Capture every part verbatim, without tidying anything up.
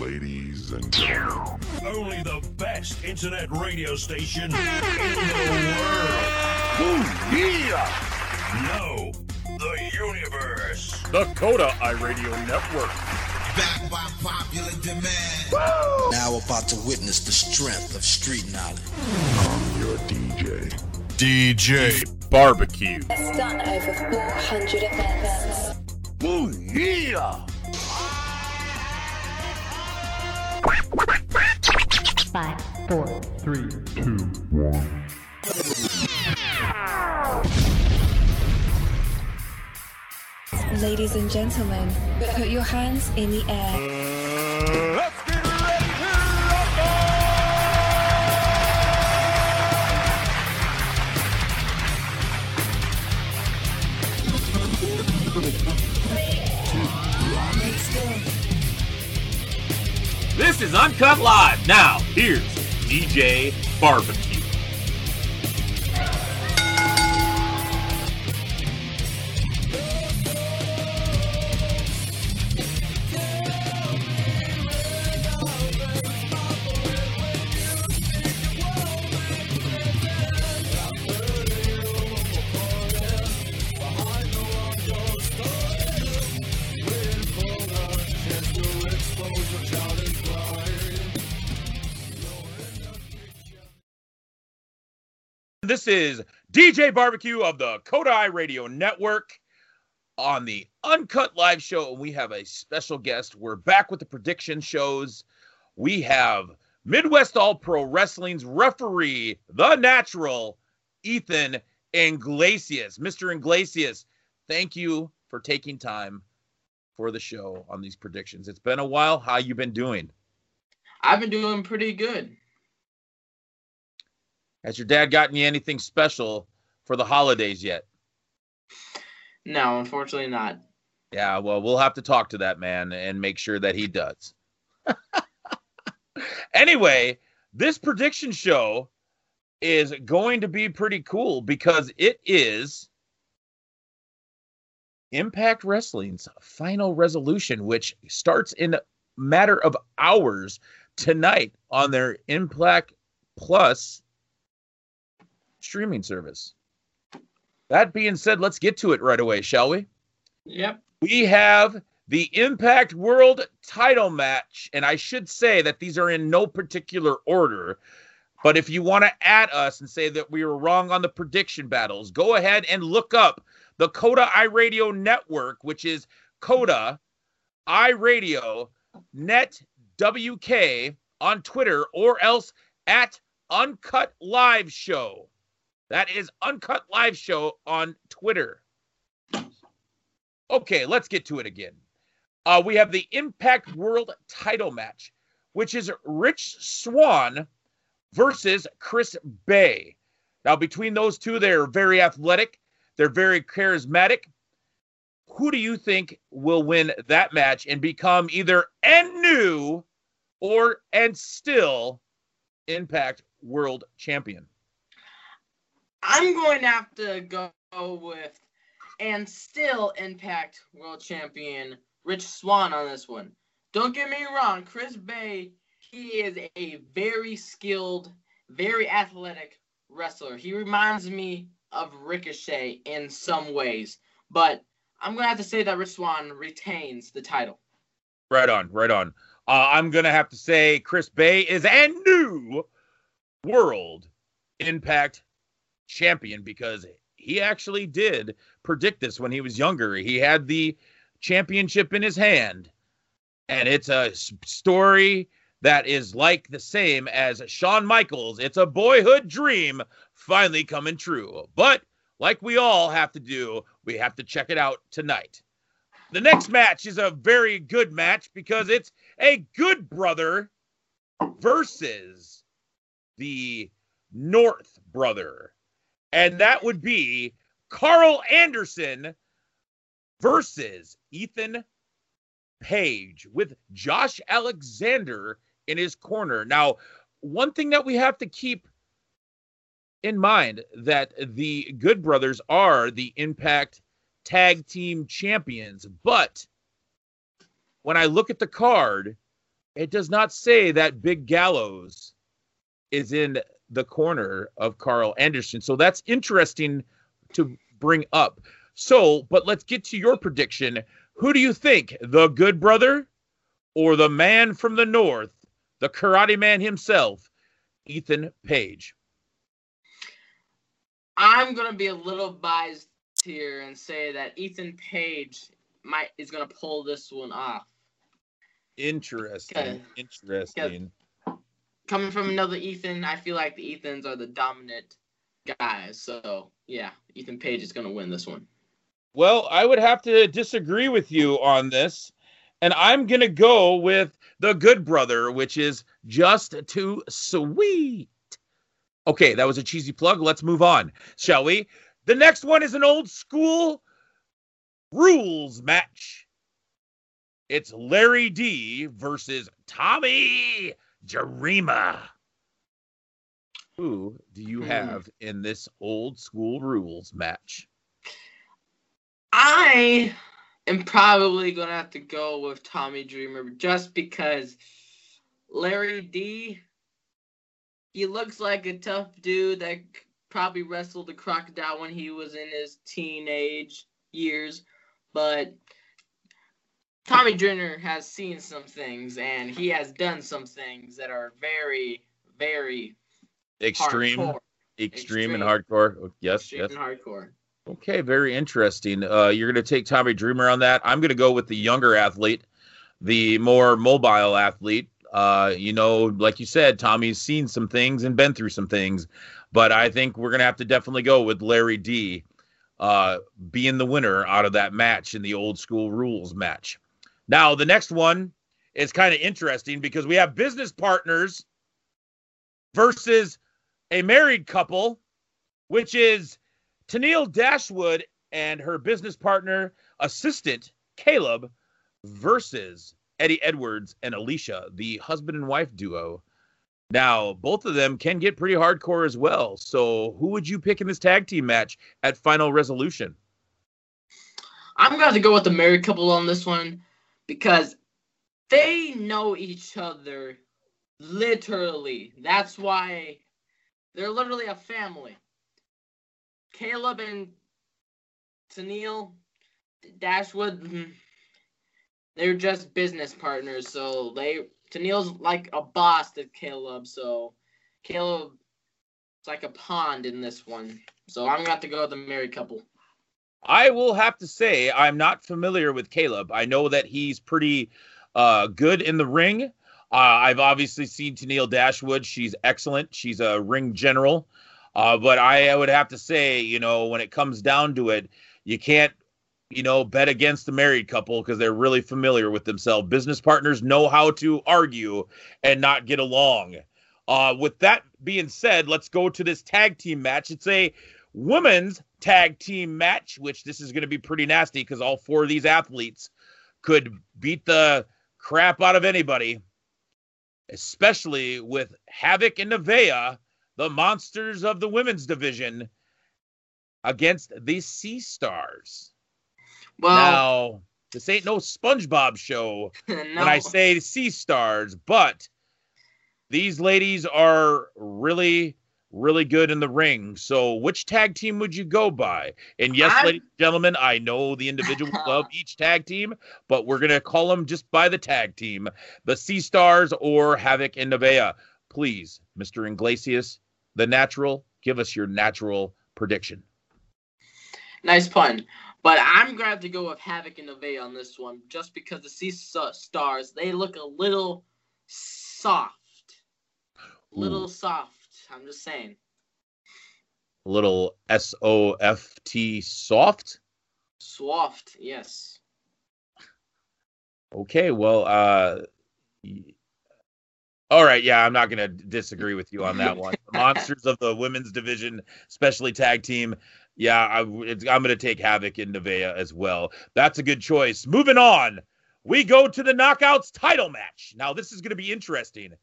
Ladies and gentlemen. Only the best internet radio station in the world. Ooh, yeah! No, the universe. The Kodai Radio Network. Backed by popular demand. Woo! Now about to witness the strength of street knowledge. I'm your D J. D J Barbecue. It's done over four hundred events. Ooh, yeah! Five, four, three, two, one. Ladies and gentlemen, put your hands in the air. Uh, let's get ready to rumble! This is Uncut Live. Now, here's D J Barbecue. This is D J Barbecue of the Kodai Radio Network on the Uncut Live Show, and we have a special guest. We're back with the prediction shows. We have Midwest All-Pro Wrestling's referee, the natural, Ethan Inglesias. Mister Inglesias, thank you for taking time for the show on these predictions. It's been a while. How you been doing? I've been doing pretty good. Has your dad gotten you anything special for the holidays yet? No, unfortunately not. Yeah, well, we'll have to talk to that man and make sure that he does. Anyway, this prediction show is going to be pretty cool because it is Impact Wrestling's Final Resolution, which starts in a matter of hours tonight on their Impact Plus streaming service. That being said, let's get to it right away, shall we? Yep. We have the Impact World Title match, and I should say that these are in no particular order, but if you want to at us and say that we were wrong on the prediction battles, go ahead and look up the Kodai Radio Network, which is Kodai Radio Net W K on Twitter, or else at Uncut Live Show. That is Uncut Live Show on Twitter. Okay, let's get to it again. Uh, we have the Impact World Title match, which is Rich Swann versus Chris Bey. Now, between those two, they're very athletic. They're very charismatic. Who do you think will win that match and become either and new or and still Impact World Champion? I'm going to have to go with and still Impact World Champion Rich Swann on this one. Don't get me wrong, Chris Bey, he is a very skilled, very athletic wrestler. He reminds me of Ricochet in some ways, but I'm going to have to say that Rich Swann retains the title. Right on, right on. Uh, I'm going to have to say Chris Bey is a new World Impact Champion because he actually did predict this when he was younger. He had the championship in his hand, and it's a story that is like the same as Shawn Michaels. It's a boyhood dream finally coming true. But like we all have to do, we have to check it out tonight. The next match is a very good match because it's a Good Brother versus the North Brother. And that would be Carl Anderson versus Ethan Page with Josh Alexander in his corner. Now, one thing that we have to keep in mind that the Good Brothers are the Impact Tag Team Champions. But when I look at the card, It does not say that Big Gallows is in the corner of Carl Anderson. So that's interesting to bring up. So, but let's get to your prediction. Who do you think, the Good Brother or the man from the north, the Karate Man himself, Ethan Page? I'm going to be a little biased here and say that Ethan Page might is going to pull this one off. Interesting. Interesting. Coming from another Ethan, I feel like the Ethans are the dominant guys. So, yeah, Ethan Page is going to win this one. Well, I would have to disagree with you on this. And I'm going to go with the Good Brother, which is just too sweet. Okay, that was a cheesy plug. Let's move on, shall we? The next one is an old school rules match. It's Larry D versus Tommy Dreamer. Who do you have in this old school rules match? I am probably going to have to go with Tommy Dreamer just because Larry D, he looks like a tough dude that probably wrestled the crocodile when he was in his teenage years. But Tommy Dreamer has seen some things, and he has done some things that are very, very extreme, hardcore. extreme, extreme and hardcore. Yes, extreme yes. and hardcore. Okay, very interesting. Uh, you're going to take Tommy Dreamer on that. I'm going to go with the younger athlete, the more mobile athlete. Uh, you know, like you said, Tommy's seen some things and been through some things, but I think we're going to have to definitely go with Larry D uh, being the winner out of that match in the old school rules match. Now, the next one is kind of interesting because we have business partners versus a married couple, which is Tenille Dashwood and her business partner, assistant, Caleb, versus Eddie Edwards and Alicia, the husband and wife duo. Now, both of them can get pretty hardcore as well. So who would you pick in this tag team match at Final Resolution? I'm going to have to go with the married couple on this one, because they know each other literally. That's why they're literally a family. Caleb and Tenille Dashwood, they're just business partners. So they Tennille's like a boss to Caleb. So Caleb is like a pawn in this one. So I'm going to have to go with the married couple. I will have to say I'm not familiar with Caleb. I know that he's pretty uh, good in the ring. Uh, I've obviously seen Tenille Dashwood. She's excellent. She's a ring general. Uh, but I, I would have to say, you know, when it comes down to it, you can't, you know, bet against the married couple because they're really familiar with themselves. Business partners know how to argue and not get along. Uh, with that being said, let's go to this tag team match. It's a women's tag team match, which this is going to be pretty nasty because all four of these athletes could beat the crap out of anybody, especially with Havoc and Nevaeh, the monsters of the women's division, against the Sea Stars. Well, now, this ain't no SpongeBob show no. when I say Sea Stars, but these ladies are really, really good in the ring. So which tag team would you go by? And yes, I... ladies and gentlemen, I know the individuals of each tag team, but we're going to call them just by the tag team, the Sea Stars or Havoc and Nevaeh. Please, Mister Inglesias, the natural, give us your natural prediction. Nice pun. But I'm going to have to go with Havoc and Nevaeh on this one, just because the Sea Stars, they look a little soft. A little Ooh. soft. I'm just saying. A little S O F T, soft? Soft, yes. Okay, well, uh... Y- all right, yeah, I'm not going to disagree with you on that one. The monsters of the women's division, especially tag team. Yeah, I, it's, I'm going to take Havoc and Nevaeh as well. That's a good choice. Moving on, we go to the Knockouts title match. Now, this is going to be interesting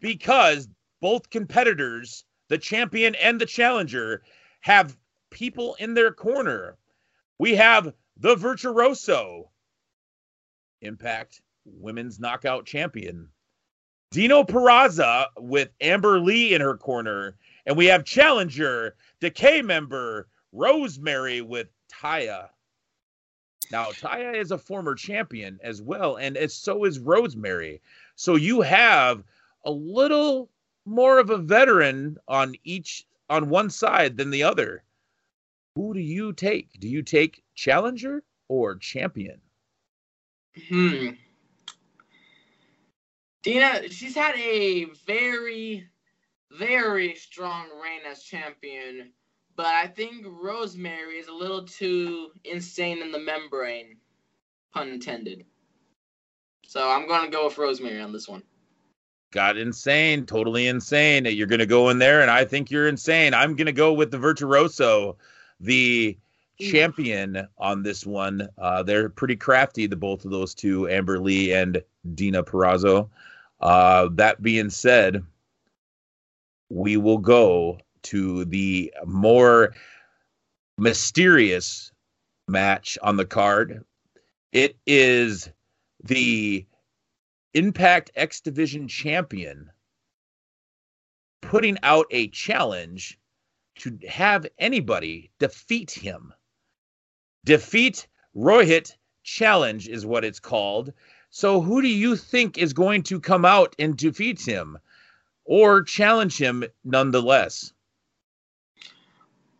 because both competitors, the champion and the challenger, have people in their corner. We have the Virtuoso, Impact women's knockout champion, Deonna Purrazzo, with Amber Lee in her corner. And we have challenger, Decay member, Rosemary with Taya. Now, Taya is a former champion as well, and as so is Rosemary. So you have a little more of a veteran on each, on one side than the other. Who do you take? Do you take challenger or champion? Hmm. Deonna, she's had a very, very strong reign as champion, but I think Rosemary is a little too insane in the membrane, pun intended. So I'm going to go with Rosemary on this one. Got insane, totally insane. You're going to go in there, and I think you're insane. I'm going to go with the Virtuoso, the champion on this one. Uh, they're pretty crafty, the both of those two, Amber Lee and Deonna Purrazzo. Uh, that being said, we will go to the more mysterious match on the card. It is the Impact X Division champion putting out a challenge to have anybody defeat him. Defeat Rohit Challenge is what it's called. So who do you think is going to come out and defeat him or challenge him nonetheless?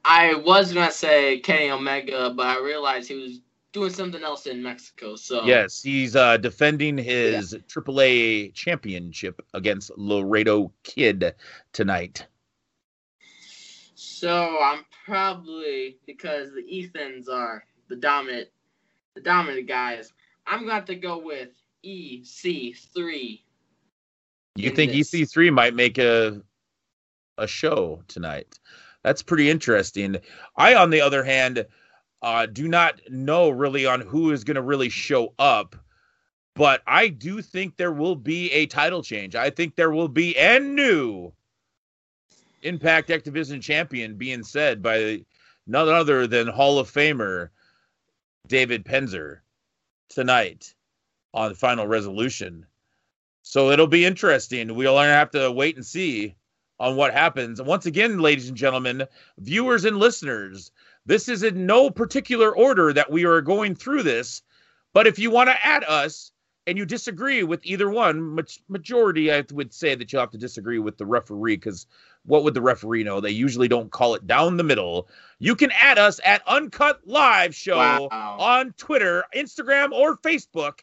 I was going to say Kenny Omega, but I realized he was doing something else in Mexico. So yes, he's uh, defending his yeah. triple A championship against Laredo Kid tonight. So I'm probably, because the Ethans are the dominant, the dominant guys, I'm going to go with E C three. You think this. E C three might make a a show tonight? That's pretty interesting. I, on the other hand, uh, do not know really on who is going to really show up, but I do think there will be a title change. I think there will be a new Impact Activision champion being said by none other than Hall of Famer David Penzer tonight on Final Resolution. So it'll be interesting. We'll have to wait and see on what happens. Once again, ladies and gentlemen, viewers and listeners, this is in no particular order that we are going through this. But if you want to add us and you disagree with either one, majority, I would say that you'll have to disagree with the referee, because what would the referee know? They usually don't call it down the middle. You can add us at Uncut Live Show wow. on Twitter, Instagram, or Facebook.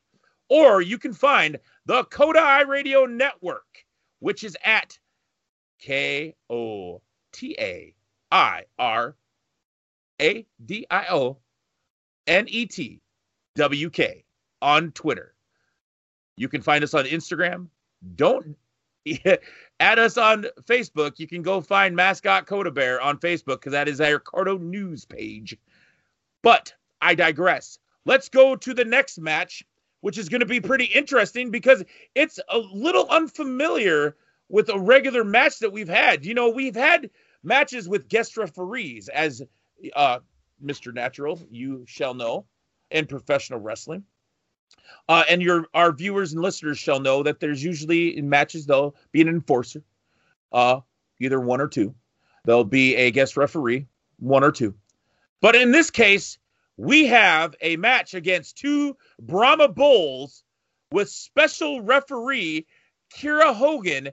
Or you can find the Kodai Radio Network, which is at K O T A I R A D I O N E T W K on Twitter. You can find us on Instagram. Don't add us on Facebook. You can go find Mascot Koda Bear on Facebook, because that is our Cardo News page. But I digress. Let's go to the next match, which is going to be pretty interesting because it's a little unfamiliar with a regular match that we've had. You know, we've had matches with guest referees, as uh, Mister Natural, you shall know, in professional wrestling. Uh, and your our viewers and listeners shall know that there's usually in matches, there'll be an enforcer, uh, either one or two. There'll be a guest referee, one or two. But in this case, we have a match against two Brahma Bulls with special referee Kira Hogan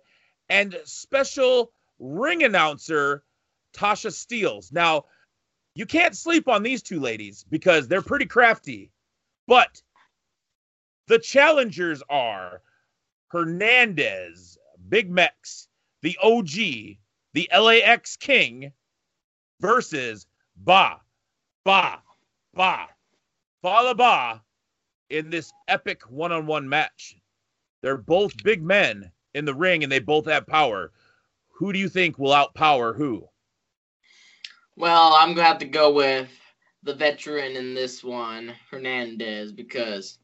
and special ring announcer Tasha Steelz. Now, you can't sleep on these two ladies because they're pretty crafty. But the challengers are Hernandez, Big Mex, the O G, the L A X King, versus Bah, Bah, Bah, Fallah Bahh in this epic one-on-one match. They're both big men in the ring, and they both have power. Who do you think will outpower who? Well, I'm going to have to go with the veteran in this one, Hernandez, because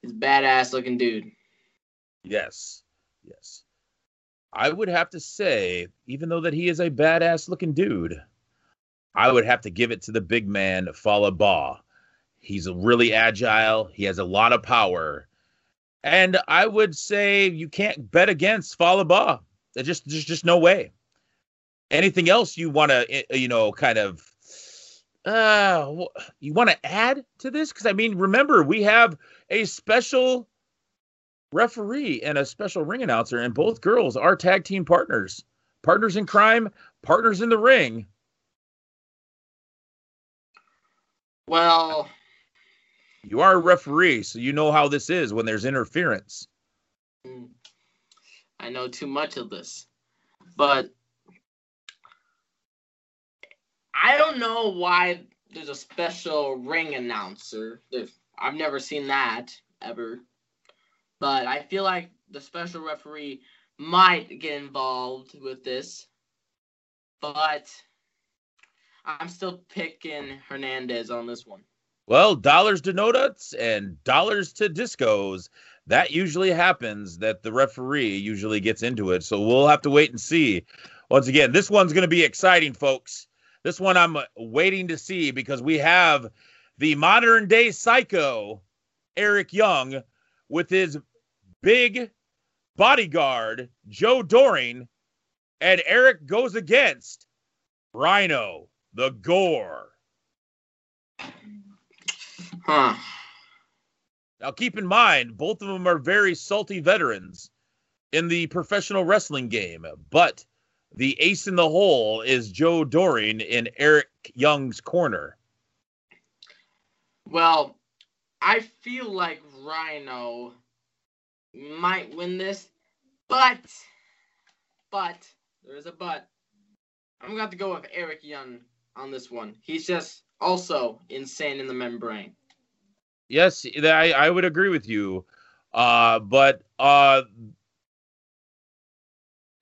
he's a badass-looking dude. Yes, yes. I would have to say, even though that he is a badass-looking dude, I would have to give it to the big man, Fallah Bahh. He's really agile. He has a lot of power. And I would say you can't bet against Fallah Bahh. There's just, there's just no way. Anything else you want to, you know, kind of, uh, you want to add to this? Because, I mean, remember, we have a special referee and a special ring announcer, and both girls are tag team partners. Partners in crime, partners in the ring. Well, you are a referee, so you know how this is when there's interference. I know too much of this, but I don't know why there's a special ring announcer. I've never seen that ever, but I feel like the special referee might get involved with this, but I'm still picking Hernandez on this one. Well, dollars to donuts and dollars to discos. That usually happens, that the referee usually gets into it. So we'll have to wait and see. Once again, this one's going to be exciting, folks. This one I'm waiting to see, because we have the modern-day psycho, Eric Young, with his big bodyguard, Joe Doring, and Eric goes against Rhino, the Gore. Huh. Now, keep in mind, both of them are very salty veterans in the professional wrestling game, but the ace in the hole is Joe Doring in Eric Young's corner. Well, I feel like Rhino might win this, but, but, there is a but. I'm going to have to go with Eric Young on this one. He's just also insane in the membrane. Yes, I, I would agree with you, uh, but uh,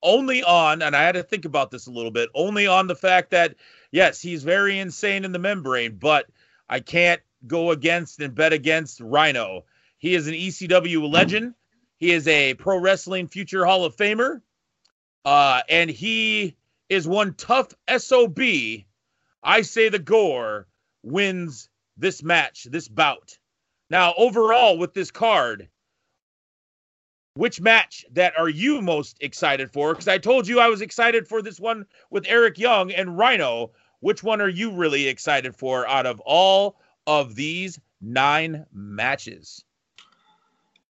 only on, and I had to think about this a little bit, only on the fact that, yes, he's very insane in the membrane, but I can't go against and bet against Rhino. He is an E C W legend. He is a pro wrestling future Hall of Famer, uh, and he is one tough S O B. I say the Gore wins this match, this bout. Now, overall with this card, which match that are you most excited for? Because I told you I was excited for this one with Eric Young and Rhino. Which one are you really excited for out of all of these nine matches?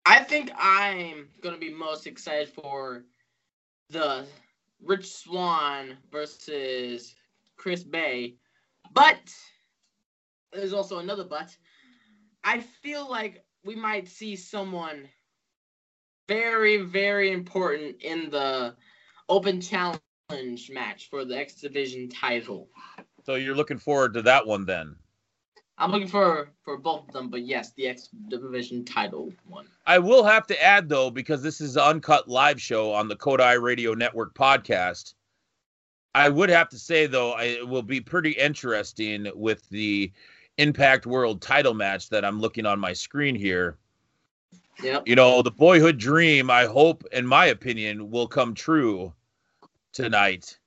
I think I'm going to be most excited for the Rich Swann versus Chris Bey. But there's also another but. I feel like we might see someone very, very important in the open challenge match for the X Division title. So you're looking forward to that one then? I'm looking for, for both of them, but yes, the X Division title one. I will have to add, though, because this is an Uncut Live show on the Kodai Radio Network podcast, I would have to say, though, it will be pretty interesting with the Impact World title match that I'm looking on my screen here. Yep. You know, the boyhood dream, I hope, in my opinion, will come true tonight.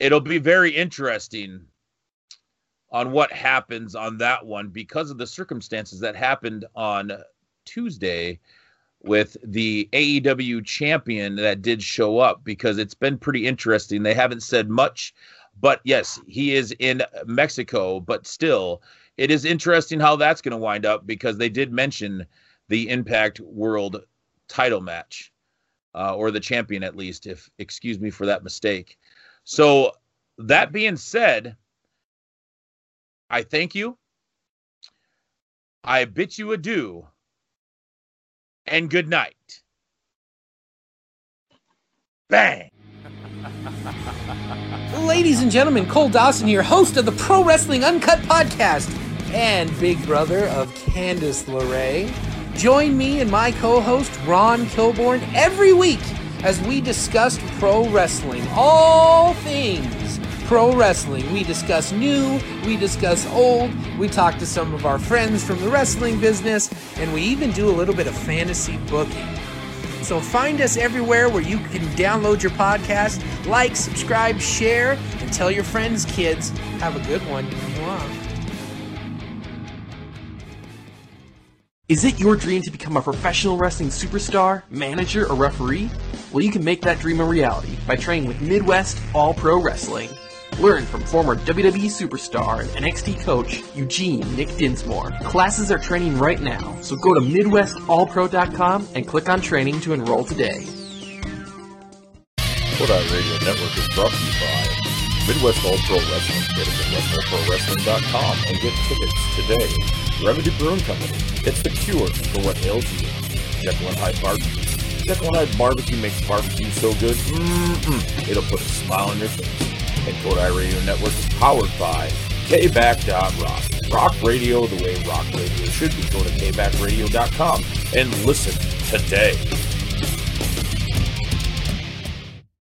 It'll be very interesting on what happens on that one, because of the circumstances that happened on Tuesday with the A E W champion that did show up, because it's been pretty interesting. They haven't said much, but yes, he is in Mexico, but still, it is interesting how that's going to wind up, because they did mention the Impact World title match, uh, or the champion at least, if excuse me for that mistake. So that being said, I thank you, I bid you adieu, and good night. Bang! Ladies and gentlemen, Cole Dawson here, host of the Pro Wrestling Uncut Podcast, and big brother of Candice LeRae. Join me and my co-host, Ron Kilborn, every week as we discuss pro wrestling, all things pro wrestling. We discuss new, we discuss old, we talk to some of our friends from the wrestling business, and we even do a little bit of fantasy booking. So find us everywhere where you can download your podcast, like, subscribe, share, and tell your friends, kids. Have a good one. Is it your dream to become a professional wrestling superstar, manager, or referee? Well, you can make that dream a reality by training with Midwest All-Pro Wrestling. Learn from former W W E superstar and N X T coach Eugene Nick Dinsmore. Classes are training right now, so go to Midwest All Pro dot com and click on training to enroll today. Kodai Radio Network is brought to you by Midwest All-Pro Wrestling. Go to Midwest All Pro Wrestling dot com and get tickets today. Remedy Brewing Company. It's the cure for what ails you. Jekyll and Hyde Barbecue. Jekyll and Hyde Barbecue makes barbecue so good, mm-mm, it'll put a smile on your face. And Kodai Radio Network is powered by K back dot rock. Rock radio the way rock radio should be. Go to K back radio dot com and listen today.